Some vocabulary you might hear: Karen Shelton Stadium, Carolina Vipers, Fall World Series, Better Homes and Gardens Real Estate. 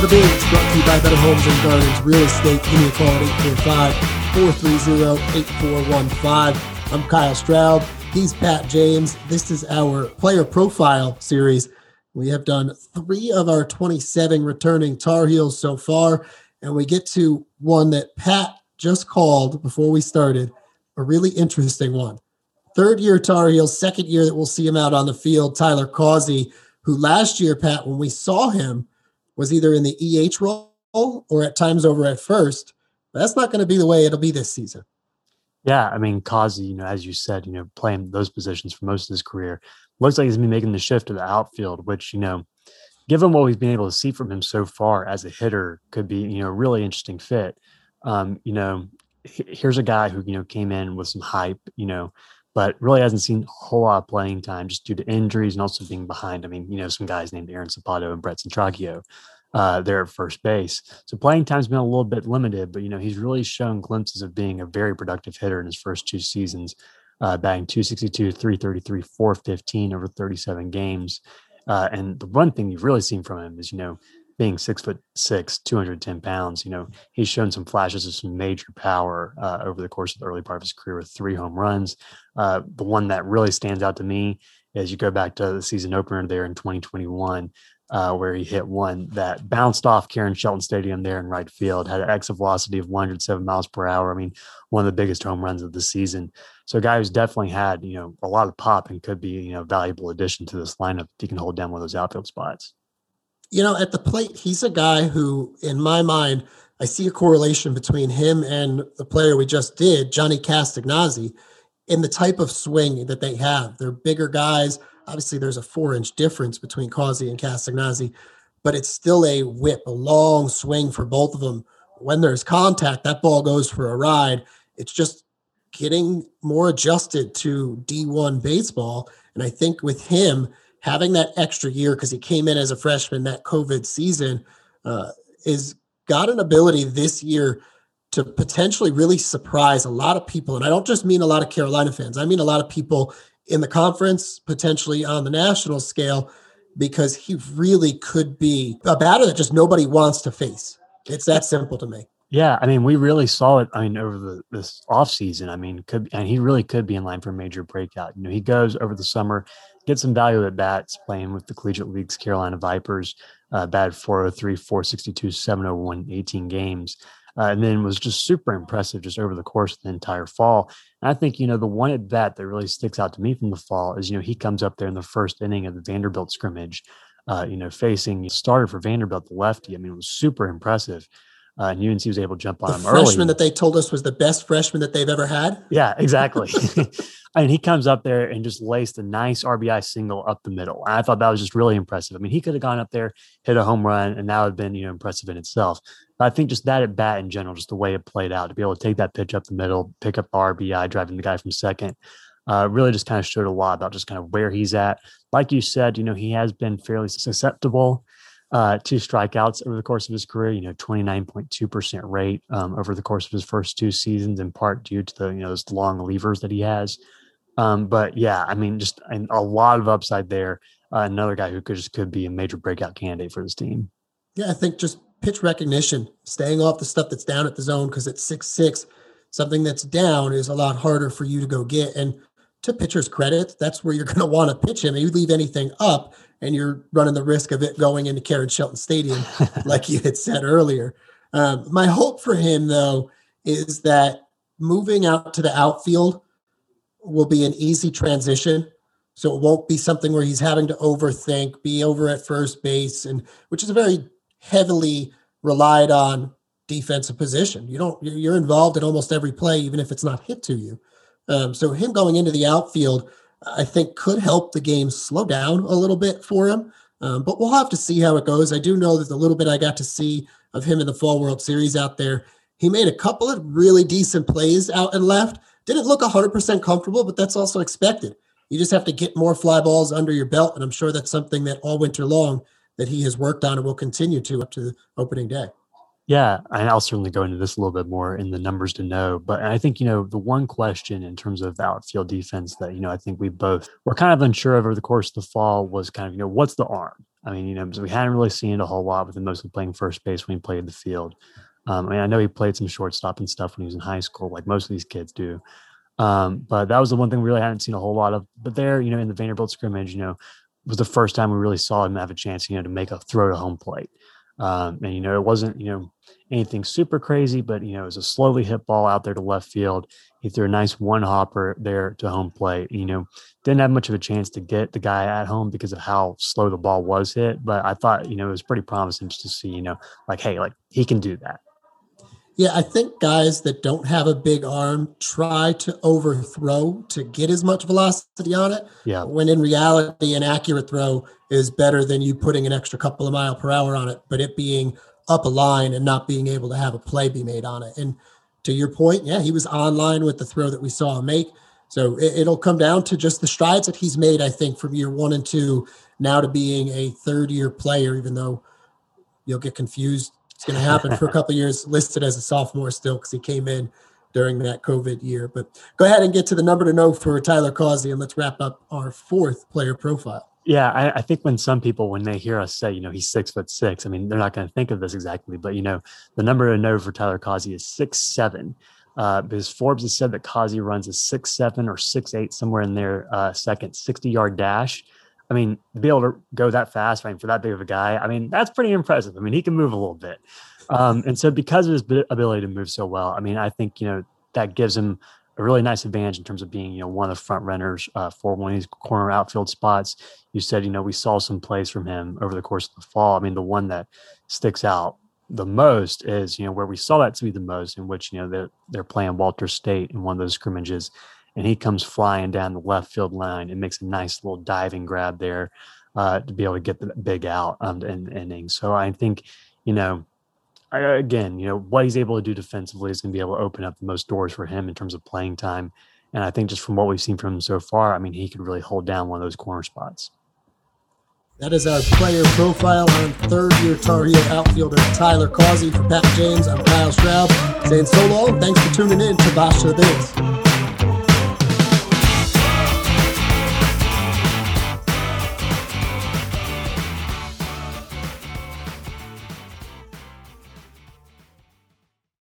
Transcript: to the Beans, brought to you by Better Homes and Gardens Real Estate. Give me a call at 845-430-8415. I'm Kyle Stroud. He's Pat James. This is our player profile series. We have done 3 of our 27 returning Tar Heels so far, and we get to one that Pat just called before we started, a really interesting one. Third-year Tar Heels, second year that we'll see him out on the field, Tyler Causey, who last year, Pat, when we saw him, was either in the EH role or at times over at first. But that's not going to be the way it'll be this season. Yeah, I mean, Causey, as you said, playing those positions for most of his career, looks like he's been making the shift to the outfield, which, given what we've been able to see from him so far as a hitter, could be, a really interesting fit. Here's a guy who, came in with some hype, but really hasn't seen a whole lot of playing time just due to injuries and also being behind. I mean, some guys named Aaron Sapato and Brett Centracchio there at first base. So playing time's been a little bit limited, but, he's really shown glimpses of being a very productive hitter in his first 2 seasons, batting .262, .333, .415 over 37 games. And the one thing you've really seen from him is, being 6'6", 210 pounds, he's shown some flashes of some major power over the course of the early part of his career with 3 home runs. The one that really stands out to me is you go back to the season opener there in 2021, where he hit one that bounced off Karen Shelton Stadium there in right field, had an exit velocity of 107 miles per hour. I mean, one of the biggest home runs of the season. So a guy who's definitely had, a lot of pop and could be, a valuable addition to this lineup if he can hold down one of those outfield spots. At the plate, he's a guy who, in my mind, I see a correlation between him and the player we just did, Johnny Castagnazzi, in the type of swing that they have. They're bigger guys. Obviously, there's a 4-inch difference between Causey and Castagnazzi, but it's still a whip, a long swing for both of them. When there's contact, that ball goes for a ride. It's just getting more adjusted to D1 baseball, and I think with him, having that extra year because he came in as a freshman that COVID season is got an ability this year to potentially really surprise a lot of people. And I don't just mean a lot of Carolina fans. I mean a lot of people in the conference, potentially on the national scale, because he really could be a batter that just nobody wants to face. It's that simple to me. Yeah, I mean, we really saw it. I mean, over this offseason, and he really could be in line for a major breakout. He goes over the summer, gets some value at bats playing with the Collegiate League's Carolina Vipers, batted .403, .462, .701, 18 games, and then was just super impressive just over the course of the entire fall. And I think, the one at bat that really sticks out to me from the fall is, he comes up there in the first inning of the Vanderbilt scrimmage, facing a starter for Vanderbilt, the lefty. I mean, it was super impressive. And UNC was able to jump on him early. The freshman that they told us was the best freshman that they've ever had? Yeah, exactly. I mean, he comes up there and just laced a nice RBI single up the middle. I thought that was just really impressive. I mean, he could have gone up there, hit a home run, and that would have been, impressive in itself. But I think just that at bat in general, just the way it played out, to be able to take that pitch up the middle, pick up the RBI, driving the guy from second, really just kind of showed a lot about just kind of where he's at. Like you said, he has been fairly susceptible to strikeouts over the course of his career, 29.2% rate over the course of his first 2 seasons, in part due to the, those long levers that he has. But yeah, I mean, just a lot of upside there. Another guy who could be a major breakout candidate for this team. Yeah, I think just pitch recognition, staying off the stuff that's down at the zone, because it's 6'6", something that's down is a lot harder for you to go get. And to pitcher's credit, that's where you're going to want to pitch him. You leave anything up, and you're running the risk of it going into Karen Shelton Stadium, like you had said earlier. My hope for him, though, is that moving out to the outfield will be an easy transition. So it won't be something where he's having to overthink, be over at first base, and which is a very heavily relied on defensive position. You're involved in almost every play, even if it's not hit to you. So him going into the outfield, I think, could help the game slow down a little bit for him, but we'll have to see how it goes. I do know that the little bit I got to see of him in the Fall World Series out there, he made a couple of really decent plays out and left. Didn't look 100% comfortable, but that's also expected. You just have to get more fly balls under your belt, and I'm sure that's something that all winter long that he has worked on and will continue to up to the opening day. Yeah, and I'll certainly go into this a little bit more in the numbers to know, but I think, the one question in terms of outfield defense that, I think we both were kind of unsure of over the course of the fall was kind of, what's the arm? I mean, you know, we hadn't really seen it a whole lot with him mostly playing first base when he played the field. I mean, I know he played some shortstop and stuff when he was in high school, like most of these kids do. But that was the one thing we really hadn't seen a whole lot of. But there, you know, in the Vanderbilt scrimmage, you know, was the first time we really saw him have a chance, you know, to make a throw to home plate. And, you know, it wasn't, you know, anything super crazy, but, you know, it was a slowly hit ball out there to left field. He threw a nice one hopper there to home plate. You know, didn't have much of a chance to get the guy at home because of how slow the ball was hit. But I thought, you know, it was pretty promising just to see, you know, like, hey, like he can do that. Yeah, I think guys that don't have a big arm try to overthrow to get as much velocity on it. Yeah. When in reality, an accurate throw is better than you putting an extra couple of mile per hour on it, but it being up a line and not being able to have a play be made on it. And to your point, yeah, he was on line with the throw that we saw him make. So it'll come down to just the strides that he's made, I think, from year 1 and 2 now to being a third-year player, even though you'll get confused. It's going to happen for a couple of years, listed as a sophomore still because he came in during that COVID year. But go ahead and get to the number to know for Tyler Causey, and let's wrap up our fourth player profile. Yeah, I think when some people, when they hear us say, you know, he's 6'6", I mean, they're not going to think of this exactly. But, you know, the number to know for Tyler Causey is 6'7", because Forbes has said that Causey runs a 6'7" or 6'8", somewhere in their second 60-yard dash. I mean, to be able to go that fast, I mean, for that big of a guy, I mean, that's pretty impressive. I mean, he can move a little bit. And so because of his ability to move so well, I mean, I think, you know, that gives him a really nice advantage in terms of being, you know, one of the front runners for one of these corner outfield spots. You said, you know, we saw some plays from him over the course of the fall. I mean, the one that sticks out the most is, you know, where we saw that to be the most, in which, you know, they're playing Walter State in one of those scrimmages. And he comes flying down the left field line and makes a nice little diving grab there to be able to get the big out in the inning. So I think, you know, again, you know, what he's able to do defensively is going to be able to open up the most doors for him in terms of playing time. And I think just from what we've seen from him so far, I mean, he could really hold down one of those corner spots. That is our player profile on third-year Tar Heel outfielder Tyler Causey. For Pat James, I'm Kyle Stroud. Saying so long. Thanks for tuning in to Basha This.